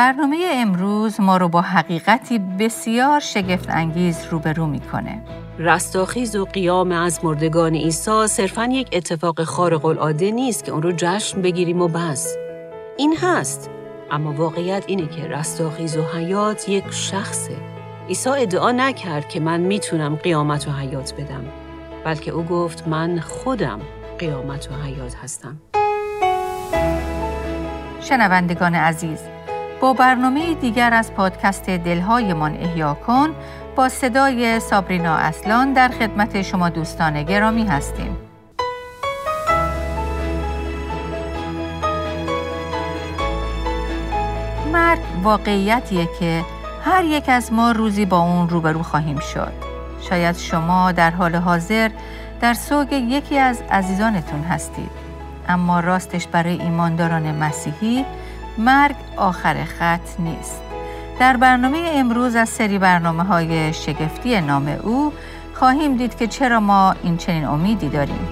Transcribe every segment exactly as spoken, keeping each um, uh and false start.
برنامه امروز ما رو با حقیقتی بسیار شگفت انگیز روبرو میکنه. رستاخیز و قیام از مردگان عیسی صرفاً یک اتفاق خارق العاده نیست که اون رو جشن بگیریم و بس. این هست، اما واقعیت اینه که رستاخیز و حیات یک شخصه. عیسی ادعا نکرد که من میتونم قیامت و حیات بدم، بلکه او گفت من خودم قیامت و حیات هستم. شنوندگان عزیز، با برنامه دیگر از پادکست دلهای من احیا کن با صدای سابرینا اصلان در خدمت شما دوستان گرامی هستیم. مرگ واقعیتیه که هر یک از ما روزی با اون روبرو خواهیم شد. شاید شما در حال حاضر در سوگ یکی از عزیزانتون هستید، اما راستش برای ایمانداران مسیحی مرگ آخر خط نیست. در برنامه امروز از سری برنامه‌های شگفتی نام او خواهیم دید که چرا ما این چنین امیدی داریم.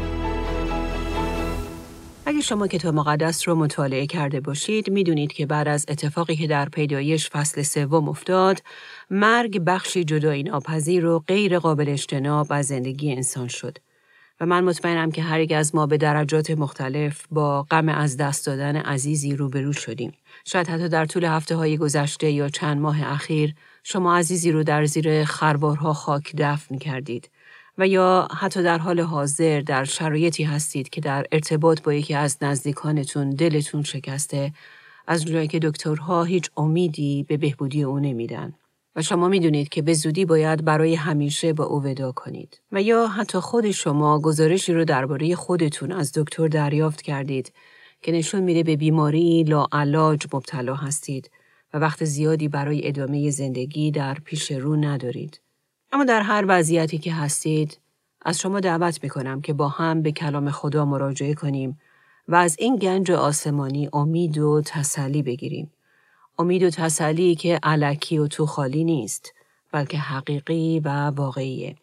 اگه شما کتاب مقدس رو مطالعه کرده باشید، میدونید که بعد از اتفاقی که در پیدایش فصل سوم افتاد، مرگ بخشی جدایی ناپذیر و غیر قابل اجتناب از زندگی انسان شد. و من مطمئنم که هر یک از ما به درجات مختلف با غم از دست دادن عزیزی روبرو شدیم. شاید حتی در طول هفته‌های گذشته یا چند ماه اخیر شما عزیزی رو در زیر خروارها خاک دفن کردید و یا حتی در حال حاضر در شرایطی هستید که در ارتباط با یکی از نزدیکانتون دلتون شکسته، از جایی که دکترها هیچ امیدی به بهبودی او نمیدن و شما میدونید که به زودی باید برای همیشه با او ودا کنید. و یا حتی خود شما گزارشی رو درباره خودتون از دکتر دریافت کردید که نشون میده به بیماری لاعلاج مبتلا هستید و وقت زیادی برای ادامه زندگی در پیش رو ندارید. اما در هر وضعیتی که هستید، از شما دعوت میکنم که با هم به کلام خدا مراجعه کنیم و از این گنج آسمانی امید و تسلی بگیریم. امید و تسلی که الکی و تو خالی نیست، بلکه حقیقی و واقعیه.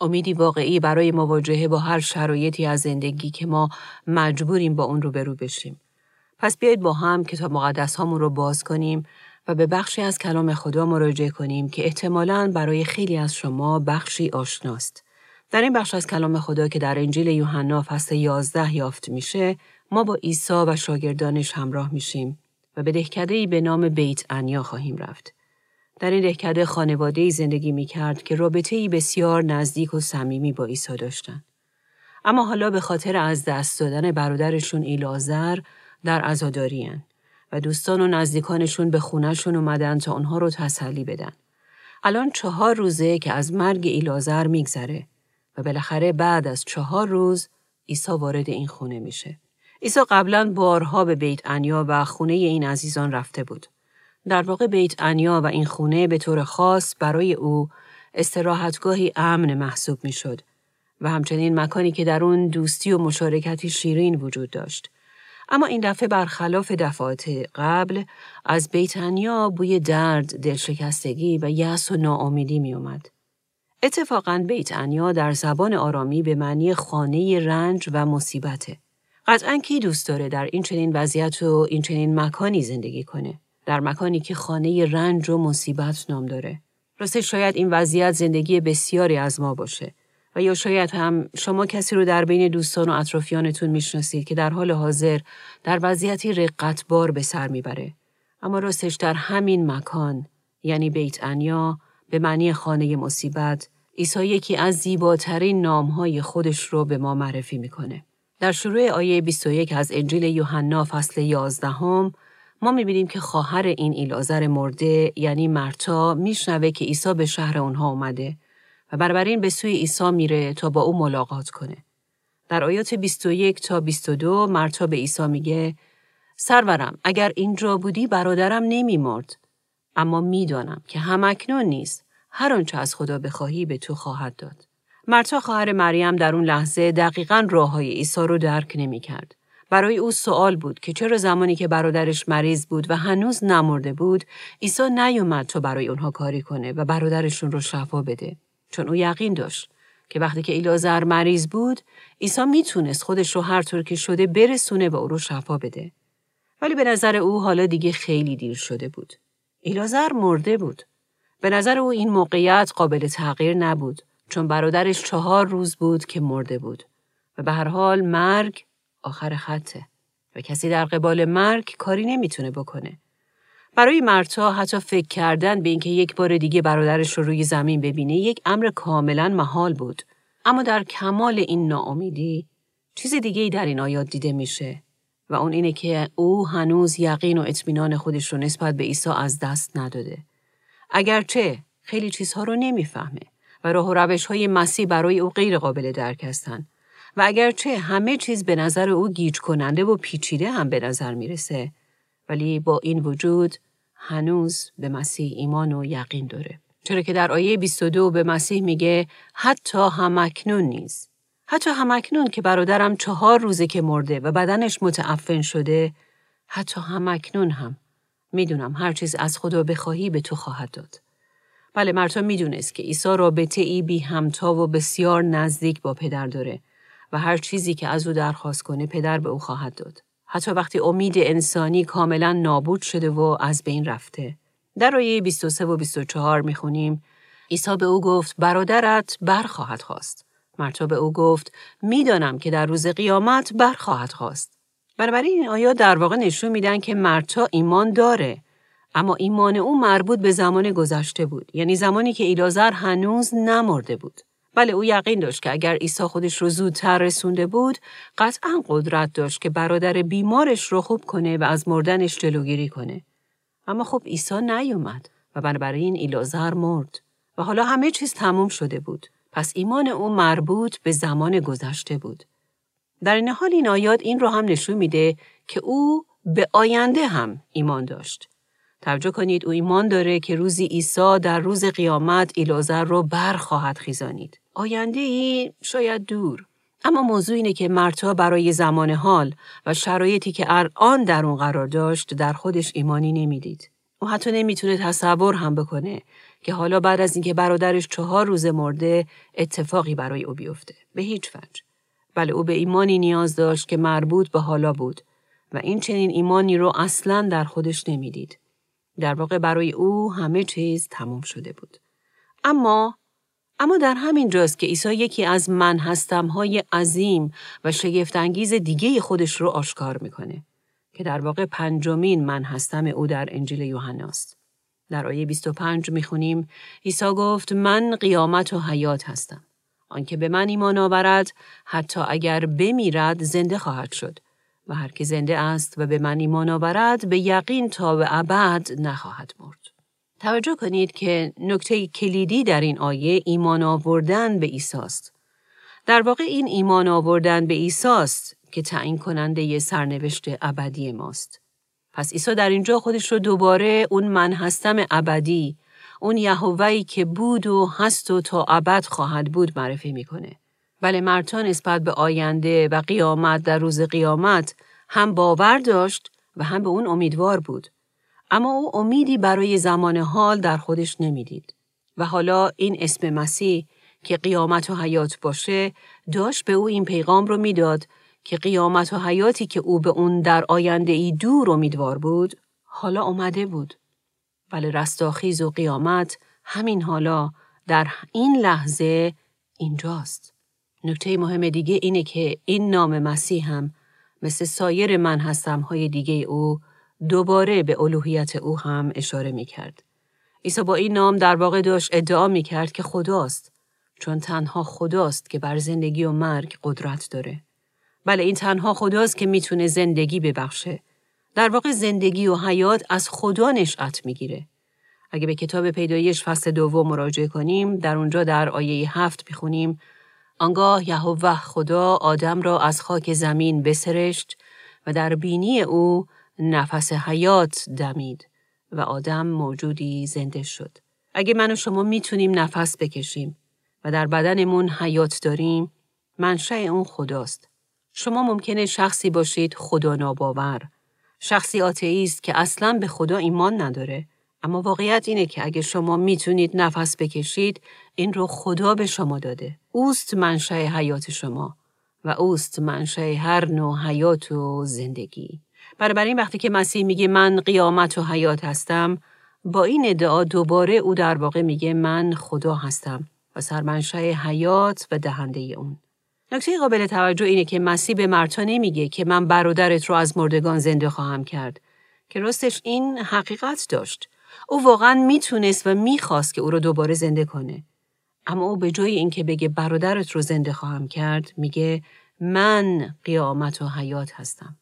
امیدی واقعی برای مواجهه با هر شرایطی از زندگی که ما مجبوریم با اون روبرو بشیم. پس بیایید با هم کتاب مقدس هامون رو باز کنیم و به بخشی از کلام خدا مراجعه کنیم که احتمالاً برای خیلی از شما بخشی آشناست. در این بخش از کلام خدا که در انجیل یوحنا فصل یازده یافت میشه، ما با عیسی و شاگردانش همراه میشیم و به دهکده‌ای به نام بیت عنیا خواهیم رفت. در این دهکده خانواده‌ای زندگی می‌کرد که رابطه‌ای بسیار نزدیک و صمیمی با عیسی داشتند. اما حالا به خاطر از دست دادن برادرشون ایلعازر در عزاداری‌اند و دوستان و نزدیکانشون به خونه‌شون اومدن تا اونها رو تسلی بدن. الان چهار روزه که از مرگ ایلعازر می‌گذره و بالاخره بعد از چهار روز عیسی وارد این خونه میشه. عیسی قبلاً بارها به بیت عنیا و خونه این عزیزان رفته بود. در واقع بیت عنیا و این خونه به طور خاص برای او استراحتگاهی امن محسوب می شد و همچنین مکانی که در اون دوستی و مشارکتی شیرین وجود داشت. اما این دفعه برخلاف دفعات قبل، از بیت عنیا بوی درد، دلشکستگی و یأس و ناامیدی می اومد. اتفاقاً بیت عنیا در زبان آرامی به معنی خانه رنج و مصیبته. قطعاً کی دوست داره در این چنین وضعیت و این چنین مکانی زندگی کنه؟ در مکانی که خانه رنج و مصیبت نام داره. راستش شاید این وضعیت زندگی بسیاری از ما باشه و یا شاید هم شما کسی رو در بین دوستان و اطرافیانتون میشناسید که در حال حاضر در وضعیتی رقتبار به سر میبره. اما راستش در همین مکان، یعنی بیت عنیا به معنی خانه مصیبت، عیسی یکی از زیباترین نامهای خودش رو به ما معرفی میکنه. در شروع آیه بیست و یک از انجیل یوحنا فصل یازده هم ما می‌بینیم که خواهر این ایلعازر مرده، یعنی مرتا، میشنوه که عیسی به شهر اونها اومده و بربرین به سوی عیسی میره تا با او ملاقات کنه. در آیات بیست و یک تا بیست و دو مرتا به عیسی میگه: سرورم، اگر اینجا بودی برادرم نمی‌مرد. اما میدانم که همکنون نیست، هر آنچه از خدا بخواهی به تو خواهد داد. مرتا خواهر مریم در اون لحظه دقیقاً راههای عیسی رو درک نمی‌کرد. برای او سوال بود که چرا زمانی که برادرش مریض بود و هنوز نمرده بود، عیسی نیومد تا برای اونها کاری کنه و برادرشون رو شفا بده. چون او یقین داشت که وقتی که ایلعازر مریض بود، عیسی میتونست خودش رو هر طور که شده برسونه و او رو شفا بده. ولی به نظر او حالا دیگه خیلی دیر شده بود. ایلازر مرده بود. به نظر او این موقعیت قابل تغییر نبود، چون برادرش چهار روز بود که مرده بود و به هر حال مرگ آخر خطه و کسی در قبال مرگ کاری نمیتونه بکنه. برای مرتا حتی فکر کردن به اینکه یک بار دیگه برادرش رو روی زمین ببینه یک امر کاملا محال بود. اما در کمال این ناامیدی چیز دیگه‌ای در این آیات دیده میشه و اون اینه که او هنوز یقین و اطمینان خودش رو نسبت به عیسی از دست نداده. اگرچه خیلی چیزها رو نمیفهمه و راه و روش‌های مسیح برای او غیر قابل درک هستن و اگرچه همه چیز به نظر او گیج کننده و پیچیده هم به نظر میرسه، ولی با این وجود هنوز به مسیح ایمان و یقین داره. چرا که در آیه بیست و دو به مسیح میگه حتی همکنون نیز. حتی همکنون که برادرم چهار روزه که مرده و بدنش متعفن شده، حتی همکنون هم میدونم هر چیز از خدا بخواهی به تو خواهد داد. بله، مرتا میدونست که عیسی رابطه ای بی همتا و بسیار نزدیک با پدر داره و هر چیزی که از او درخواست کنه پدر به او خواهد داد. حتی وقتی امید انسانی کاملا نابود شده و از بین رفته. در آیه بیست و سه و بیست و چهار میخونیم عیسی به او گفت برادرت برخواهد خواست. مرتا به او گفت میدانم که در روز قیامت برخواهد خواست. بنابراین این آیات در واقع نشون میدن که مرتا ایمان داره، اما ایمان او مربوط به زمان گذشته بود، یعنی زمانی که ایلازر هنوز نمرده بود. بله، او یقین داشت که اگر عیسی خودش رو زودتر رسونده بود قطعا قدرت داشت که برادر بیمارش رو خوب کنه و از مردنش جلوگیری کنه. اما خب عیسی نیومد و بنابراین ایلازر مرد و حالا همه چیز تموم شده بود. پس ایمان او مربوط به زمان گذشته بود. در این حال این آیات این رو هم نشون میده که او به آینده هم ایمان داشت. توجه کنید، او ایمان داره که روزی عیسی در روز قیامت ایلازر رو برخواهد خیزانید. آینده ای شاید دور، اما موضوع اینه که مرتا برای زمان حال و شرایطی که الان در اون قرار داشت در خودش ایمانی نمیدید. او حتی نمیتونه تصور هم بکنه که حالا بعد از اینکه برادرش چهار روز مرده اتفاقی برای او بیفته. به هیچ وجه. بله، او به ایمانی نیاز داشت که مربوط به حالا بود و این چنین ایمانی رو اصلاً در خودش نمیدید. در واقع برای او همه چیز تمام شده بود. اما اما در همین جاست که عیسی یکی از من هستم‌های عظیم و شگفت‌انگیز دیگه خودش رو آشکار میکنه که در واقع پنجمین من هستم او در انجیل یوحناست. در آیه بیست و پنج میخونیم عیسی گفت من قیامت و حیات هستم. آنکه به من ایمان آورد حتی اگر بمیرد زنده خواهد شد و هر که زنده است و به من ایمان آورد به یقین تا به ابد نخواهد مرد. توجه کنید که نکته کلیدی در این آیه ایمان آوردن به عیسی است. در واقع این ایمان آوردن به عیسی است که تعیین کننده ی سرنوشت ابدی ماست. پس عیسی در اینجا خودش رو دوباره اون من هستم ابدی، اون یهوهی که بود و هست و تا ابد خواهد بود معرفی میکنه. بله، مرتا نسبت به آینده و قیامت در روز قیامت هم باور داشت و هم به اون امیدوار بود. اما او امیدی برای زمان حال در خودش نمیدید. و حالا این اسم مسیح که قیامت و حیات باشه داشت به او این پیغام رو میداد که قیامت و حیاتی که او به اون در آینده ای دور امیدوار بود حالا آمده بود. بله، رستاخیز و قیامت همین حالا در این لحظه اینجاست. نکته مهم دیگه اینه که این نام مسیح هم مثل سایر من هستم های دیگه او دوباره به الوهیت او هم اشاره می کرد. عیسی با این نام در واقع داشت ادعا می کرد که خداست، چون تنها خداست که بر زندگی و مرگ قدرت داره. بله، این تنها خداست که می تونه زندگی ببخشه. در واقع زندگی و حیات از خدا نشأت می گیره. اگه به کتاب پیدایش فصل دوم مراجعه کنیم در اونجا در آیه هفت بخونیم آنگاه یهوه خدا آدم را از خاک زمین بسرشت و در بینی او نفس حیات دمید و آدم موجودی زنده شد. اگه من و شما میتونیم نفس بکشیم و در بدنمون حیات داریم، منشأ اون خداست. شما ممکنه شخصی باشید خدا ناباور، شخصی آتئیست که اصلاً به خدا ایمان نداره، اما واقعیت اینه که اگه شما میتونید نفس بکشید، این رو خدا به شما داده. اوست منشأ حیات شما و اوست منشأ هر نوع حیات و زندگی. برابر این وقتی که مسیح میگه من قیامت و حیات هستم، با این ادعا دوباره او در واقع میگه من خدا هستم و سرمنشأ حیات و دهنده اون. نکته قابل توجه اینه که مسیح به مرتا نمیگه که من برادرت رو از مردگان زنده خواهم کرد، که راستش این حقیقت داشت. او واقعا میتونست و میخواست که او رو دوباره زنده کنه. اما او به جای اینکه بگه برادرت رو زنده خواهم کرد، میگه من قیامت و حیات هستم.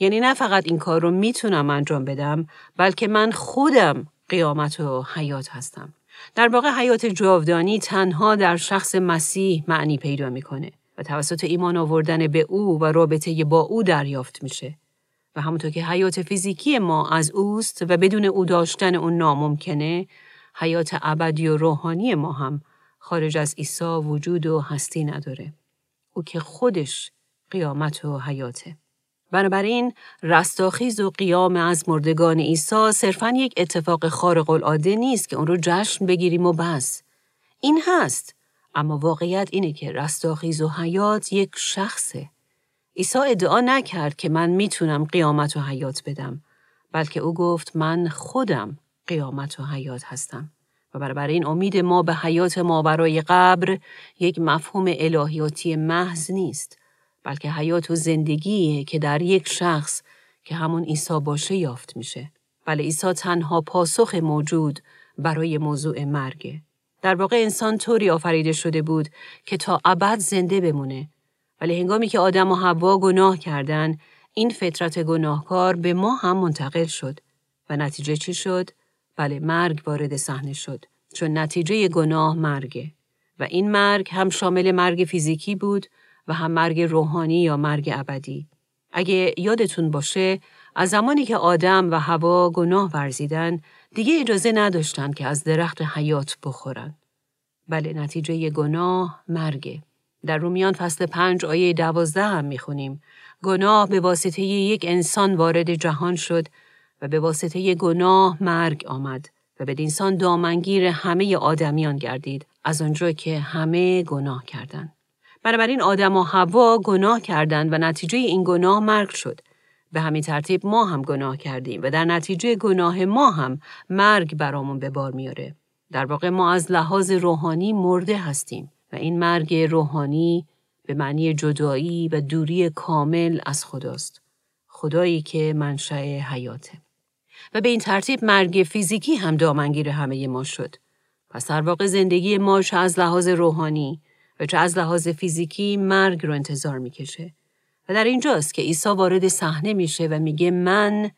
یعنی نه فقط این کار رو میتونم انجام بدم، بلکه من خودم قیامت و حیات هستم. در واقع حیات جاودانی تنها در شخص مسیح معنی پیدا میکنه و توسط ایمان آوردن به او و رابطه با او دریافت میشه. و همونطور که حیات فیزیکی ما از اوست و بدون او داشتن اون ناممکنه، حیات ابدی و روحانی ما هم خارج از عیسی وجود و هستی نداره. او که خودش قیامت و حیاته. بنابراین رستاخیز و قیام از مردگان عیسی صرفاً یک اتفاق خارق العاده نیست که اون رو جشن بگیریم و بس. این هست، اما واقعیت اینه که رستاخیز و حیات یک شخصه. عیسی ادعا نکرد که من میتونم قیامت و حیات بدم، بلکه او گفت من خودم قیامت و حیات هستم. و برابر این امید ما به حیات ماورای قبر یک مفهوم الهیاتی محض نیست، بلکه حیات و زندگیه که در یک شخص که همون عیسی باشه یافت میشه. بله، عیسی تنها پاسخ موجود برای موضوع مرگه. در واقع انسان طوری آفریده شده بود که تا ابد زنده بمونه، ولی هنگامی که آدم و حوا گناه کردند، این فطرت گناهکار به ما هم منتقل شد و نتیجه چی شد؟ بله، مرگ وارد صحنه شد، چون نتیجه گناه مرگه و این مرگ هم شامل مرگ فیزیکی بود و هم مرگ روحانی یا مرگ ابدی. اگه یادتون باشه، از زمانی که آدم و حوا گناه ورزیدن، دیگه اجازه نداشتن که از درخت حیات بخورن. بله، نتیجه گناه مرگه. در رومیان فصل پنج آیه دوازده هم میخونیم گناه به واسطه یک انسان وارد جهان شد و به واسطه یک گناه مرگ آمد و به انسان دامنگیر همه آدمیان گردید، از آنجا که همه گناه کردند. بنابراین آدم و حوا گناه کردند و نتیجه این گناه مرگ شد. به همین ترتیب ما هم گناه کردیم و در نتیجه گناه ما هم مرگ برامون به بار میاره. در واقع ما از لحاظ روحانی مرده هستیم و این مرگ روحانی به معنی جدایی و دوری کامل از خداست، خدایی که منشأ حیاته. و به این ترتیب مرگ فیزیکی هم دامنگیر همه ما شد. پس در واقع زندگی ما چه از لحاظ روحانی و چه از لحاظ فیزیکی مرگ رو انتظار میکشه. و در اینجاست که عیسی وارد صحنه میشه و میگه من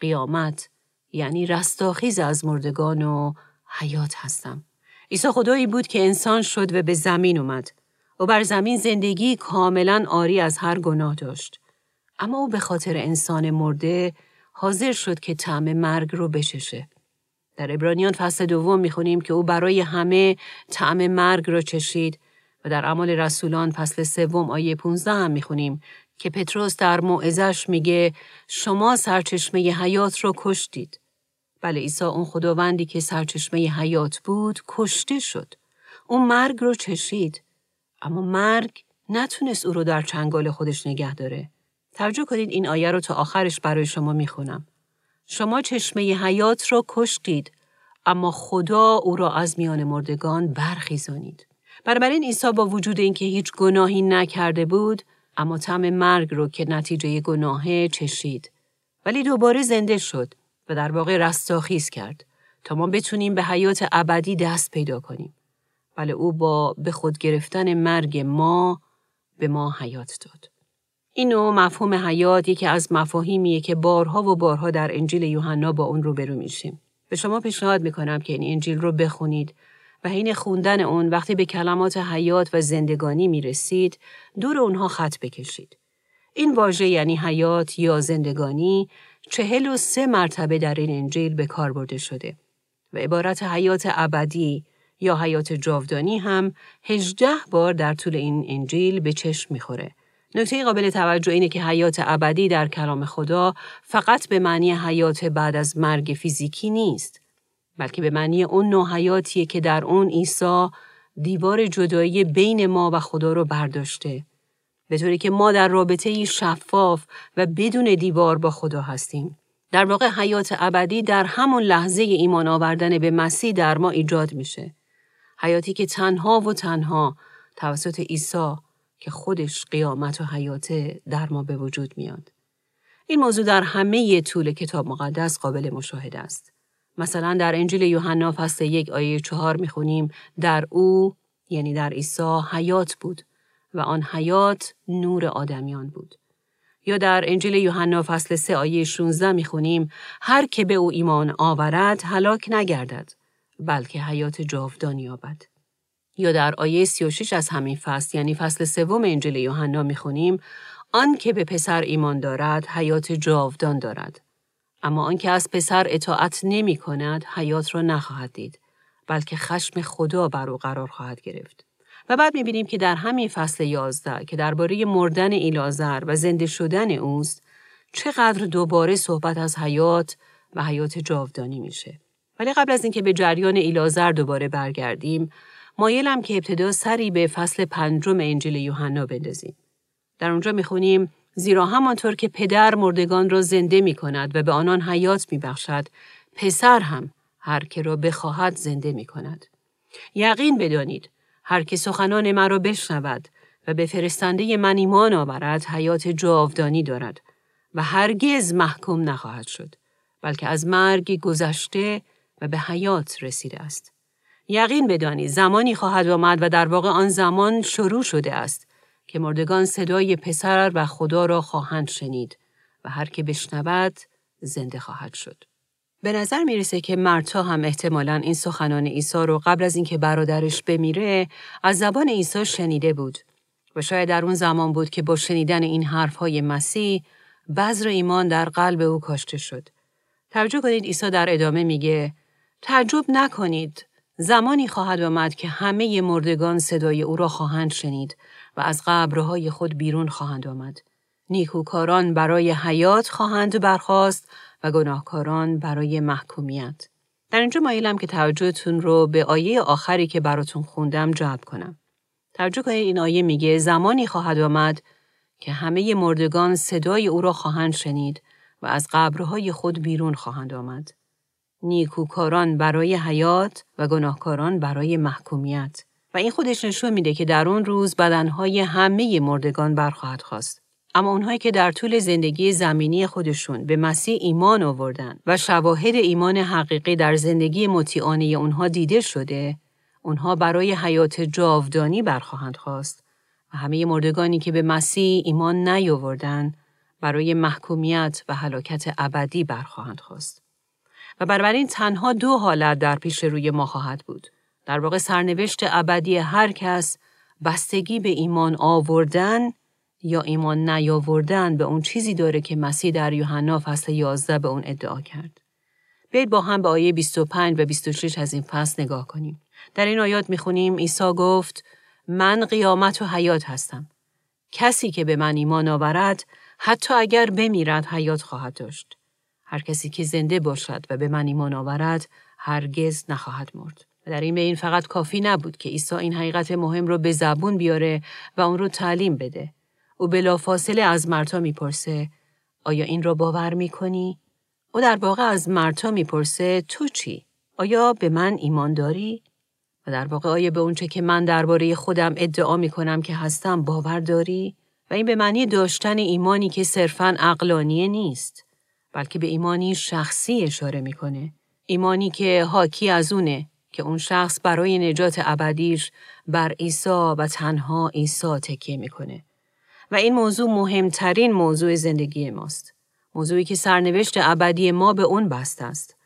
قیامت، یعنی رستاخیز از مردگان و حیات هستم. عیسی خدایی بود که انسان شد و به زمین اومد. او بر زمین زندگی کاملا عاری از هر گناه داشت. اما او به خاطر انسان مرده حاضر شد که طعم مرگ رو بچشه. در عبرانیان فصل دوم میخونیم که او برای همه طعم مرگ رو چشید و در اعمال رسولان فصل سوم آیه پانزده هم میخونیم که پتروس در موعظش میگه شما سرچشمه ی حیات رو کشتید. بله، عیسی اون خداوندی که سرچشمه ی حیات بود کشته شد. اون مرگ رو چشید، اما مرگ نتونست او رو در چنگال خودش نگه داره. توجه کنید، این آیه رو تا آخرش برای شما میخونم. شما چشمه ی حیات رو کشتید، اما خدا او را از میان مردگان برخیزانید. بنابراین عیسی با وجود اینکه هیچ گناهی نکرده بود، اما طعم مرگ رو که نتیجه گناه چشید، ولی دوباره زنده شد و در واقع رستاخیز کرد تا ما بتونیم به حیات ابدی دست پیدا کنیم. بله، او با به خود گرفتن مرگ ما به ما حیات داد. این نوع مفهوم حیات یکی از مفاهیمیه که بارها و بارها در انجیل یوحنا با اون روبرو میشیم. به شما پیشنهاد میکنم که این انجیل رو بخونید و حین خوندن اون وقتی به کلمات حیات و زندگانی میرسید، دور اونها خط بکشید. این واژه یعنی حیات یا زندگانی چهل و سه مرتبه در این انجیل به کار برده شده و عبارت حیات ابدی یا حیات جاودانی هم هجده بار در طول این انجیل به چشم میخوره. نکته قابل توجه اینه که حیات ابدی در کلام خدا فقط به معنی حیات بعد از مرگ فیزیکی نیست، بلکه به معنی اون نوع حیاتیه که در اون عیسی دیوار جدایی بین ما و خدا رو برداشته به طوری که ما در رابطه‌ای شفاف و بدون دیوار با خدا هستیم. در واقع حیات ابدی در همون لحظه ایمان آوردن به مسیح در ما ایجاد میشه. حیاتی که تنها و تنها توسط عیسی که خودش قیامت و حیات در ما به وجود میاد. این موضوع در همه طول کتاب مقدس قابل مشاهده است. مثلا در انجیل یوحنا فصل یک آیه چهار میخونیم در او، یعنی در عیسی، حیات بود و آن حیات نور آدمیان بود. یا در انجیل یوحنا فصل سه آیه شانزده میخونیم هر که به او ایمان آورد هلاک نگردد بلکه حیات جاودان یابد. یا در آیه سی و شش از همین فصل، یعنی فصل سوم انجیل یوحنا میخونیم آن که به پسر ایمان دارد حیات جاودان دارد، اما آن که از پسر اطاعت نمی کند حیات را نخواهد دید بلکه خشم خدا بر او قرار خواهد گرفت. و بعد می‌بینیم که در همین فصل یازده که درباره مردن ایلعازر و زنده شدن اوست، چقدر دوباره صحبت از حیات و حیات جاودانی میشه. ولی قبل از اینکه به جریان ایلعازر دوباره برگردیم، مایلم که ابتدا سری به فصل پنجم انجیل یوحنا بندازیم. در اونجا می‌خونیم زیرا همانطور که پدر مردگان را زنده می‌کند و به آنان حیات می‌بخشد، پسر هم هر که را بخواهد زنده می‌کند. یقین بدانید هر که سخنان مرا بشنود و به فرستنده من ایمان آورد حیات جاودانی دارد و هرگز محکوم نخواهد شد بلکه از مرگ گذشته و به حیات رسیده است. یقین بدانی زمانی خواهد آمد و در واقع آن زمان شروع شده است که مردگان صدای پسر و خدا را خواهند شنید و هر که بشنود زنده خواهد شد. به نظر میرسه که مرتا هم احتمالاً این سخنان عیسی رو قبل از اینکه برادرش بمیره از زبان عیسی شنیده بود و شاید در اون زمان بود که با شنیدن این حرفهای مسیح بذر ایمان در قلب او کاشته شد. توجه کنید عیسی در ادامه میگه تعجب نکنید، زمانی خواهد آمد که همه مردگان صدای او را خواهند شنید و از قبرهای خود بیرون خواهند آمد. نیکوکاران برای حیات خواهند برخاست و گناهکاران برای محکومیت. در اینجا مایلم که توجهتون رو به آیه آخری که براتون خوندم جلب کنم. توجه کنید این آیه میگه زمانی خواهد آمد که همه مردگان صدای او را خواهند شنید و از قبرهای خود بیرون خواهند آمد. نیکوکاران برای حیات و گناهکاران برای محکومیت. و این خودش نشون میده که در اون روز بدنهای همه مردگان برخواهد خاست. اما اونهایی که در طول زندگی زمینی خودشون به مسیح ایمان آوردن و شواهد ایمان حقیقی در زندگی مطیعانه اونها دیده شده، اونها برای حیات جاودانی برخواهند خواست و همه مردگانی که به مسیح ایمان نیاوردن برای محکومیت و هلاکت ابدی برخواهند خواست. و بنابراین تنها دو حالت در پیش روی ما خواهد بود. در واقع سرنوشت ابدی هر کس بستگی به ایمان آوردن یا ایمان نیاوردن به اون چیزی داره که مسیح در یوحنا فصل یازده به اون ادعا کرد. بیایید با هم به آیه بیست و پنج و بیست و شش از این فصل نگاه کنیم. در این آیات میخونیم عیسی گفت من قیامت و حیات هستم. کسی که به من ایمان آورد حتی اگر بمیرد حیات خواهد داشت. هر کسی که زنده باشد و به من ایمان آورد هرگز نخواهد مرد. در این بین فقط کافی نبود که عیسی این حقیقت مهم رو به زبون بیاره و اون رو تعلیم بده. او بلافاصله از مرتا میپرسه آیا این را باور میکنی؟ او در واقع از مرتا میپرسه تو چی؟ آیا به من ایمان داری؟ و در واقع آیا به اونچه که من درباره خودم ادعا میکنم که هستم باور داری؟ و این به معنی داشتن ایمانی که صرفاً عقلانیه نیست، بلکه به ایمانی شخصی اشاره میکنه. ایمانی که حاکی از اونه که اون شخص برای نجات ابدیش بر عیسی و تنها عیسی تکیه میکنه. و این موضوع مهمترین موضوع زندگی ماست. موضوعی که سرنوشت ابدی ما به اون بسته است.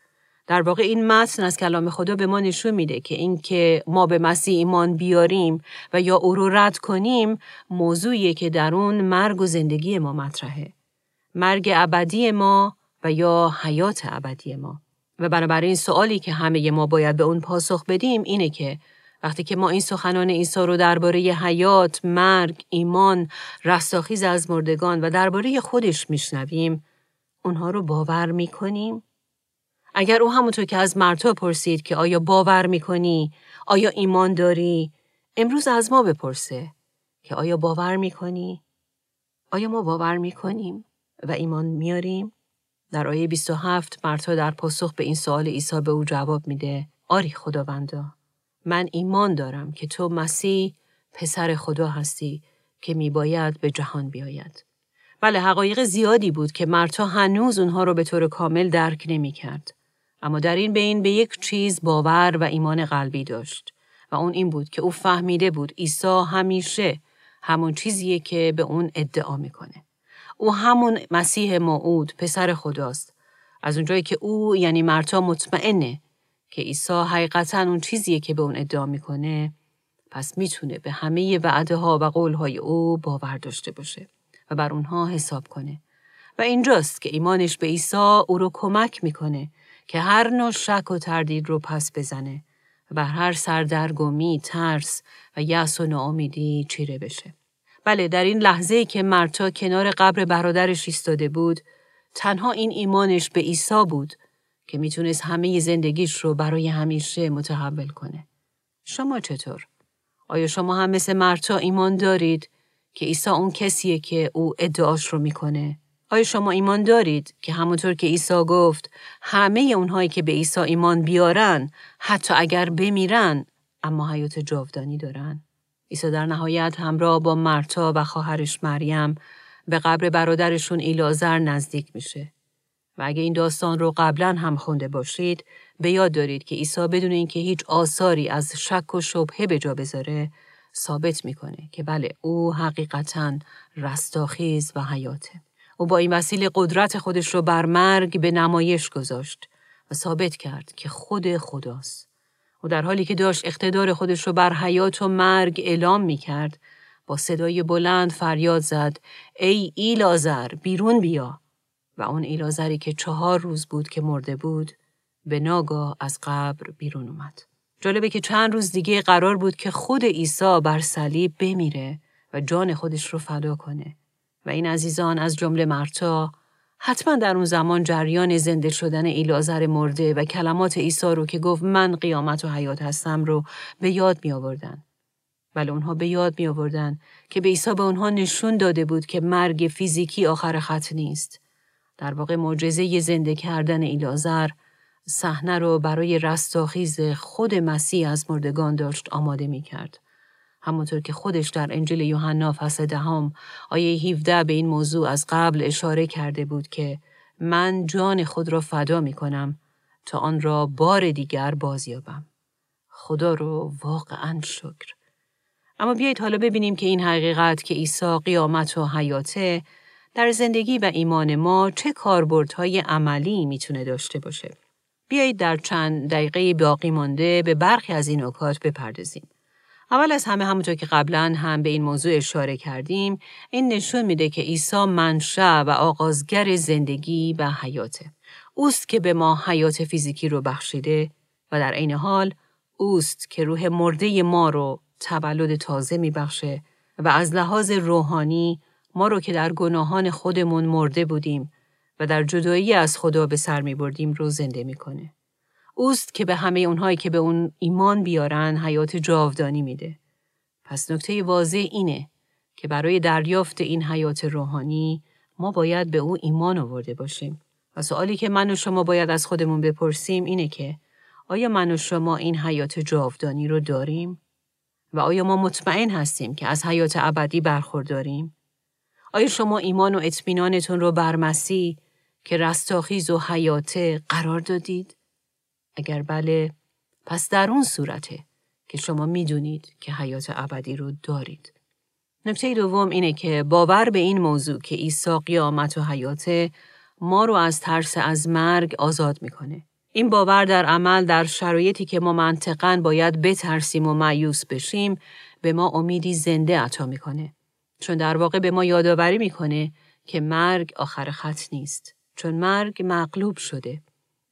در واقع این متن از کلام خدا به ما نشون میده که اینکه ما به مسیح ایمان بیاریم و یا او رو رد کنیم، موضوعیه که در اون مرگ و زندگی ما مطرحه. مرگ ابدی ما و یا حیات ابدی ما. و بنابراین سوالی که همه ما باید به اون پاسخ بدیم اینه که وقتی که ما این سخنان عیسی رو درباره حیات، مرگ، ایمان، رستاخیز از مردگان و درباره خودش میشنویم، اونها رو باور میکنیم؟ اگر او همونطور که از مرتا پرسید که آیا باور میکنی؟ آیا ایمان داری؟ امروز از ما بپرسه که آیا باور میکنی؟ آیا ما باور می‌کنیم و ایمان میاریم؟ در آیه بیست و هفت مرتا در پاسخ به این سؤال عیسی به او جواب میده: آری خداوندا، من ایمان دارم که تو مسیح پسر خدا هستی که میباید به جهان بیاید. بله، حقایق زیادی بود که مرتا هنوز اونها رو به طور کامل درک نمی‌کرد، اما در این بین به یک چیز باور و ایمان قلبی داشت و اون این بود که او فهمیده بود عیسی همیشه همون چیزیه که به اون ادعا میکنه. او همون مسیح موعود، پسر خداست. از اونجایی که او یعنی مرتا مطمئنه که عیسی حقیقتاً اون چیزیه که به اون ادعا میکنه، پس میتونه به همه وعده‌ها و قول‌های او باور داشته باشه و بر اونها حساب کنه. و اینجاست که ایمانش به عیسی او رو کمک میکنه که هر نوع شک و تردید رو پس بزنه و بر هر سردرگمی، ترس و یأس و ناامیدی چیره بشه. بله، در این لحظه‌ای که مرتا کنار قبر برادرش ایستاده بود، تنها این ایمانش به عیسی بود که میتونست همه زندگیش رو برای همیشه متحول کنه. شما چطور؟ آیا شما هم مثل مرتا ایمان دارید که عیسی اون کسیه که او ادعاش رو میکنه؟ آیا شما ایمان دارید که همونطور که عیسی گفت همه اونهایی که به عیسی ایمان بیارن حتی اگر بمیرن اما حیات جاودانی دارن؟ عیسی در نهایت همراه با مرتا و خواهرش مریم به قبر برادرشون ایلعازر نزدیک میشه. و اگه این داستان رو قبلا هم خونده باشید، به یاد دارید که عیسی بدون اینکه هیچ آثاری از شک و شبهه به جا بذاره ثابت میکنه که بله، او حقیقتاً رستاخیز و حیاته. او با این وسیله قدرت خودش رو بر مرگ به نمایش گذاشت و ثابت کرد که خود خداست. او در حالی که داشت اقتدار خودش رو بر حیات و مرگ اعلام می کرد، با صدای بلند فریاد زد: ای ایلعازر، بیرون بیا! و اون ایلعازری که چهار روز بود که مرده بود، به ناگاه از قبر بیرون اومد. جالبه که چند روز دیگه قرار بود که خود عیسی بر صلیب بمیره و جان خودش رو فدا کنه. و این عزیزان از جمله مرتا حتما در اون زمان جریان زنده شدن ایلعازر مرده و کلمات عیسی رو که گفت من قیامت و حیات هستم رو به یاد می آوردن. بله، اونها به یاد می آوردن که به عیسی به اونها نشون داده بود که مرگ فیزیکی آخر خط نیست. در واقع معجزه زنده کردن ایلعازر صحنه رو برای رستاخیز خود مسیح از مردگان داشت آماده می کرد. همونطور که خودش در انجیل یوحنا فصل دهم آیه هفده به این موضوع از قبل اشاره کرده بود که من جان خود را فدا می کنم تا آن را بار دیگر بازیابم. خدا رو واقعاً شکر. اما بیایید حالا ببینیم که این حقیقت که عیسی قیامت و حیاته در زندگی و ایمان ما چه کاربردهای عملی میتونه داشته باشه. بیایید در چند دقیقه باقی مانده به برخی از این نکات بپردازیم. اول از همه، همونطور که قبلا هم به این موضوع اشاره کردیم، این نشون میده که عیسی منشأ و آغازگر زندگی و حیاته. اوست که به ما حیات فیزیکی رو بخشیده و در عین حال اوست که روح مرده ما رو تولد تازه میبخشه و از لحاظ روحانی ما رو که در گناهان خودمون مرده بودیم و در جدایی از خدا به سر میبردیم رو زنده میکنه. اوست که به همه اونهایی که به اون ایمان بیارن حیات جاودانی میده. پس نکته واضح اینه که برای دریافت این حیات روحانی ما باید به او ایمان آورده باشیم. و سوالی که من و شما باید از خودمون بپرسیم اینه که آیا من و شما این حیات جاودانی رو داریم؟ و آیا ما مطمئن هستیم که از حیات ابدی برخورداریم؟ آیا شما ایمان و اطمینانتون رو بر مسیح که رستاخیز و حیاته قرار دادید؟ اگر بله، پس در اون صورته که شما میدونید که حیات ابدی رو دارید. نکته دوم اینه که باور به این موضوع که عیسی قیامت و حیاته ما رو از ترس از مرگ آزاد میکنه. این باور در عمل در شرایطی که ما منطقاً باید بترسیم و مایوس بشیم به ما امیدی زنده عطا میکنه. چون در واقع به ما یادآوری میکنه که مرگ آخر خط نیست. چون مرگ مغلوب شده.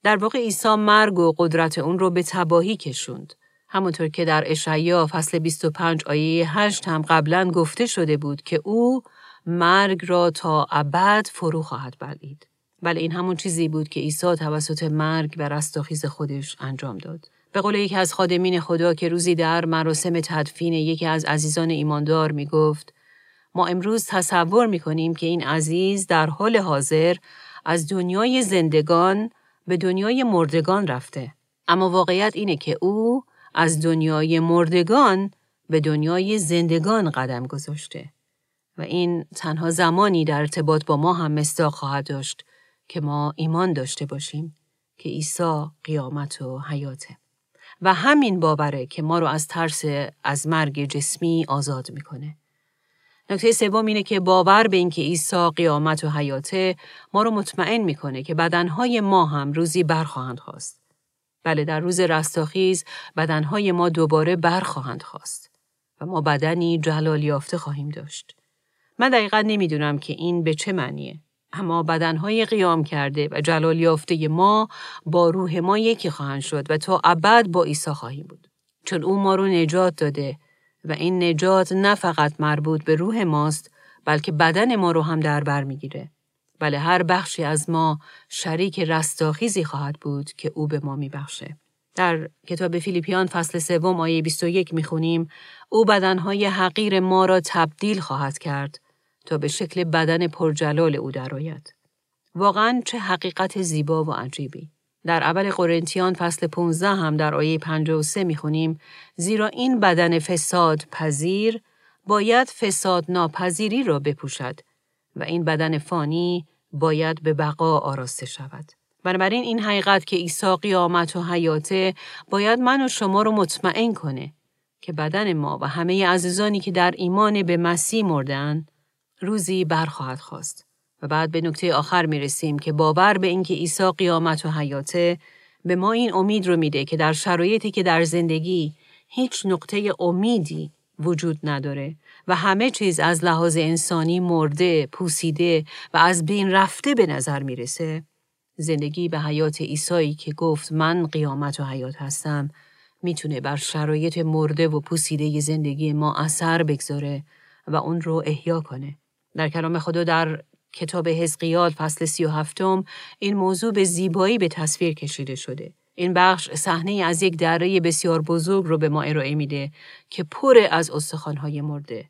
در واقع عیسی مرگ و قدرت اون رو به تباهی کشوند. همونطور که در اشعیا فصل بیست و پنج آیه هشت هم قبلا گفته شده بود که او مرگ را تا ابد فرو خواهد بلعید. بله، این همون چیزی بود که عیسی توسط مرگ و رستاخیز خودش انجام داد. به قول یکی از خادمین خدا که روزی در مراسم تدفین یکی از عزیزان ایماندار می گفت: ما امروز تصور می‌کنیم که این عزیز در حال حاضر از دنیای زندگان به دنیای مردگان رفته. اما واقعیت اینه که او از دنیای مردگان به دنیای زندگان قدم گذاشته. و این تنها زمانی در ارتباط با ما هم مصداق خواهد داشت که ما ایمان داشته باشیم که عیسی قیامت و حیاته. و همین باوره که ما رو از ترس از مرگ جسمی آزاد میکنه. نکته سوم اینه که باور به اینکه عیسی قیامت و حیاته ما رو مطمئن میکنه که بدنهای ما هم روزی برخواهند خاست. بله، در روز رستاخیز بدنهای ما دوباره برخواهند خاست و ما بدنی جلال یافته خواهیم داشت. من دقیقاً نمیدونم که این به چه معنیه، اما بدنهای قیام کرده و جلال یافته ما با روح ما یکی خواهند شد و تا ابد با عیسی خواهیم بود، چون او ما رو نجات داده و این نجات نه فقط مربوط به روح ماست، بلکه بدن ما رو هم در بر میگیره. بله، هر بخشی از ما شریک رستاخیزی خواهد بود که او به ما میبخشه. در کتاب فیلیپیان فصل سوم آیه بیست و یک میخونیم: او بدنهای حقیر ما را تبدیل خواهد کرد تا به شکل بدن پرجلال او درآید. واقعاً چه حقیقت زیبا و عجیبی. در اول قرنتیان فصل پانزده هم در آیه پنجاه و سه میخونیم: زیرا این بدن فساد پذیر باید فساد ناپذیری را بپوشد و این بدن فانی باید به بقا آراسته شود. بنابراین این حقیقت که عیسی قیامت و حیاته باید من و شما رو مطمئن کنه که بدن ما و همه عزیزانی که در ایمان به مسیح مردن روزی برخواهد خواست. و بعد به نکته آخر میرسیم که باور به اینکه عیسی قیامت و حیاته به ما این امید رو میده که در شرایطی که در زندگی هیچ نقطه امیدی وجود نداره و همه چیز از لحاظ انسانی مرده، پوسیده و از بین رفته به نظر میرسه، زندگی به حیات عیسی که گفت من قیامت و حیات هستم میتونه بر شرایط مرده و پوسیده زندگی ما اثر بگذاره و اون رو احیا کنه. در کلام خدا در کتاب حزقیال فصل سی و هفتم این موضوع به زیبایی به تصویر کشیده شده. این بخش صحنه از یک دره بسیار بزرگ رو به ما ارائه میده که پر از استخوان‌های مرده.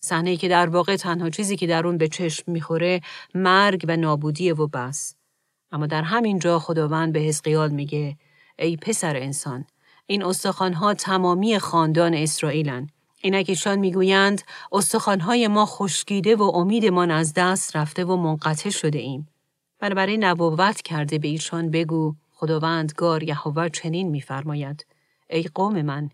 صحنه‌ای که در واقع تنها چیزی که در اون به چشم میخوره مرگ و نابودیه و بس. اما در همین جا خداوند به حزقیال میگه: ای پسر انسان، این استخوان‌ها تمامی خاندان اسرائیلن. اینکشان میگویند استخوان‌های ما خشکیده و امیدمان از دست رفته و منقطع شده ایم. بنابراین نبوت کرده به ایشان بگو: خداوندگار یهوه چنین می‌فرماید: ای قوم من،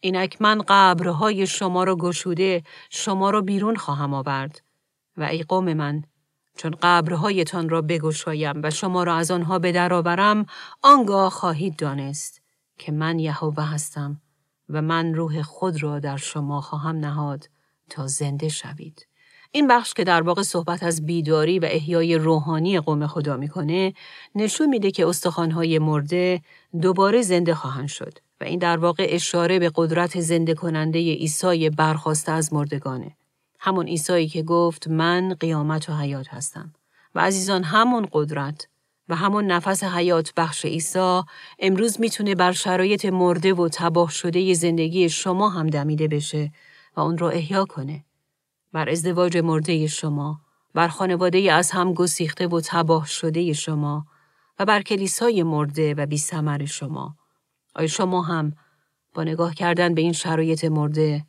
اینک من قبرهای شما را گشوده، شما را بیرون خواهم آورد. و ای قوم من، چون قبرهایتان را بگشایم و شما را از آنها به در آورم، آنگاه خواهید دانست که من یهوه هستم و من روح خود را در شما خواهم نهاد تا زنده شوید. این بخش که در واقع صحبت از بیداری و احیای روحانی قوم خدا میکنه نشون میده که استخوان‌های مرده دوباره زنده خواهند شد و این در واقع اشاره به قدرت زنده کننده عیسی برخاسته از مردگانه. همون عیسایی که گفت من قیامت و حیات هستم. و عزیزان، همون قدرت و همون نفس حیات بخش عیسی امروز میتونه بر شرایط مرده و تباه شده ی زندگی شما هم دمیده بشه و اون رو احیا کنه. بر ازدواج مرده شما، بر خانواده از هم گسیخته و تباه شده شما و بر کلیسای مرده و بی ثمر شما. آیا شما هم با نگاه کردن به این شرایط مرده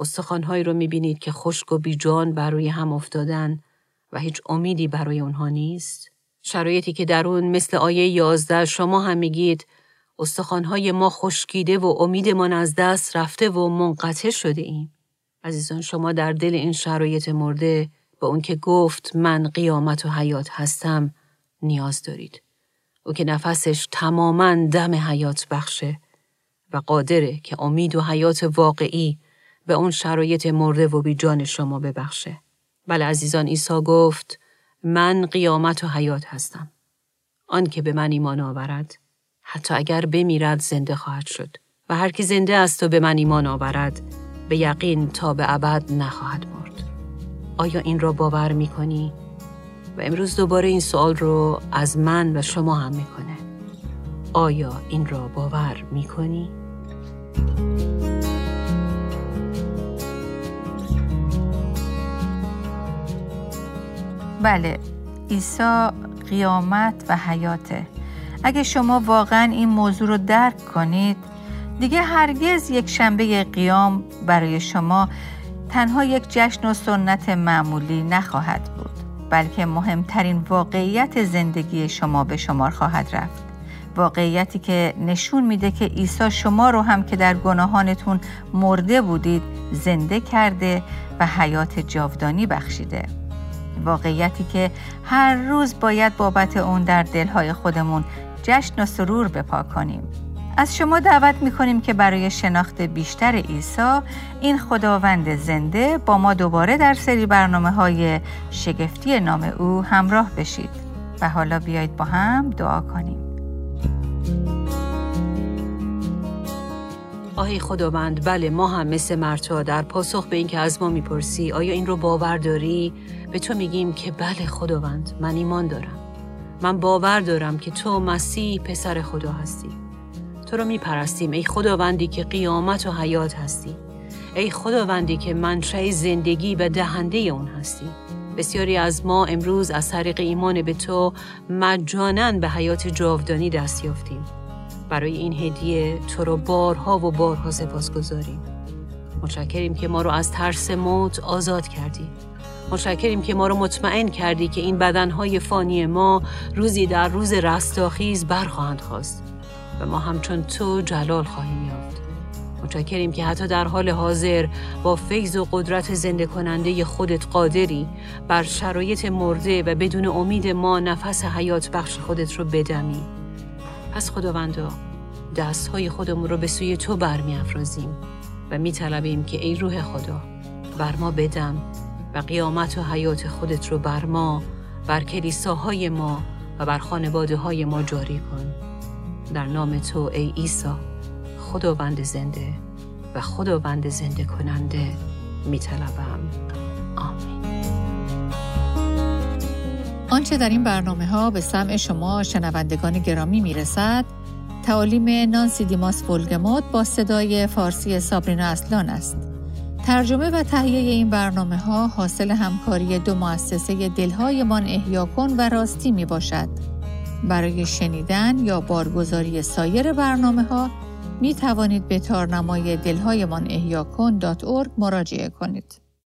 استخوان‌هایی رو میبینید که خشک و بی جان بر روی هم افتادن و هیچ امیدی برای اونها نیست؟ شرایطی که در اون مثل آیه یازده شما هم میگید استخوان‌های ما خشکیده و امیدمان از دست رفته و منقطع شده ایم. عزیزان، شما در دل این شرایط مرده به اون که گفت من قیامت و حیات هستم نیاز دارید. او که نفسش تماماً دم حیات بخشه و قادره که امید و حیات واقعی به اون شرایط مرده و بی جان شما ببخشه. بله عزیزان، عیسی گفت من قیامت و حیات هستم. آن که به من ایمان آورد، حتی اگر بمیرد زنده خواهد شد. و هر که زنده است و به من ایمان آورد، به یقین تا به ابد نخواهد مرد. آیا این را باور می کنی؟ و امروز دوباره این سوال رو از من و شما هم می کنه. آیا این را باور می کنی؟ بله، عیسی، قیامت و حیاته. اگه شما واقعا این موضوع رو درک کنید، دیگه هرگز یک شنبه قیام برای شما تنها یک جشن و سنت معمولی نخواهد بود، بلکه مهمترین واقعیت زندگی شما به شمار خواهد رفت. واقعیتی که نشون میده که عیسی شما رو هم که در گناهانتون مرده بودید زنده کرده و حیات جاودانی بخشیده. واقعیتی که هر روز باید بابت اون در دلهای خودمون جشن و سرور بپا کنیم. از شما دعوت میکنیم که برای شناخت بیشتر عیسی، این خداوند زنده، با ما دوباره در سری برنامه های شگفتی نام او همراه بشید. و حالا بیایید با هم دعا کنیم. آهی خداوند، بله، ما هم مثل مرتا در پاسخ به این که از ما میپرسی آیا این رو باور داری؟ به تو میگیم که بله خداوند، من ایمان دارم. من باور دارم که تو مسیح پسر خدا هستی. تو رو میپرستیم ای خداوندی که قیامت و حیات هستی. ای خداوندی که منشأ زندگی و دهنده اون هستی. بسیاری از ما امروز از طریق ایمان به تو مجانا به حیات جاودانی دست یافتیم. برای این هدیه تو رو بارها و بارها سپاسگزاریم. متشکریم که ما رو از ترس موت آزاد کردی. متشکریم که ما رو مطمئن کردی که این بدنهای فانی ما روزی در روز رستاخیز برخواهند خاست و ما همچون تو جلال خواهیم یافت. متشکریم که حتی در حال حاضر با فیض و قدرت زنده کننده خودت قادری بر شرایط مرده و بدون امید ما نفس حیات بخش خودت رو بدمی. پس خداوندا، دستهای خودمون رو به سوی تو برمی‌افرازیم و می‌طلبیم که ای روح خدا بر ما بدم و قیامت و حیات خودت رو بر ما، بر کلیساهای ما و بر خانواده‌های ما جاری کن. در نام تو ای عیسی، خداوند زنده و خداوند زنده کننده می‌طلبم. آمین. آنچه در این برنامه ها به سمع شما شنوندگان گرامی میرسد، تعالیم نانسی دیماس فولگموت با صدای فارسی سابرینا اسلان است. ترجمه و تهیه این برنامه ها حاصل همکاری دو مؤسسه دلهایمان احیا کن و راستی می باشد. برای شنیدن یا بارگزاری سایر برنامه ها می توانید به تارنمای دلهایمان احیا کن دات اورگ مراجعه کنید.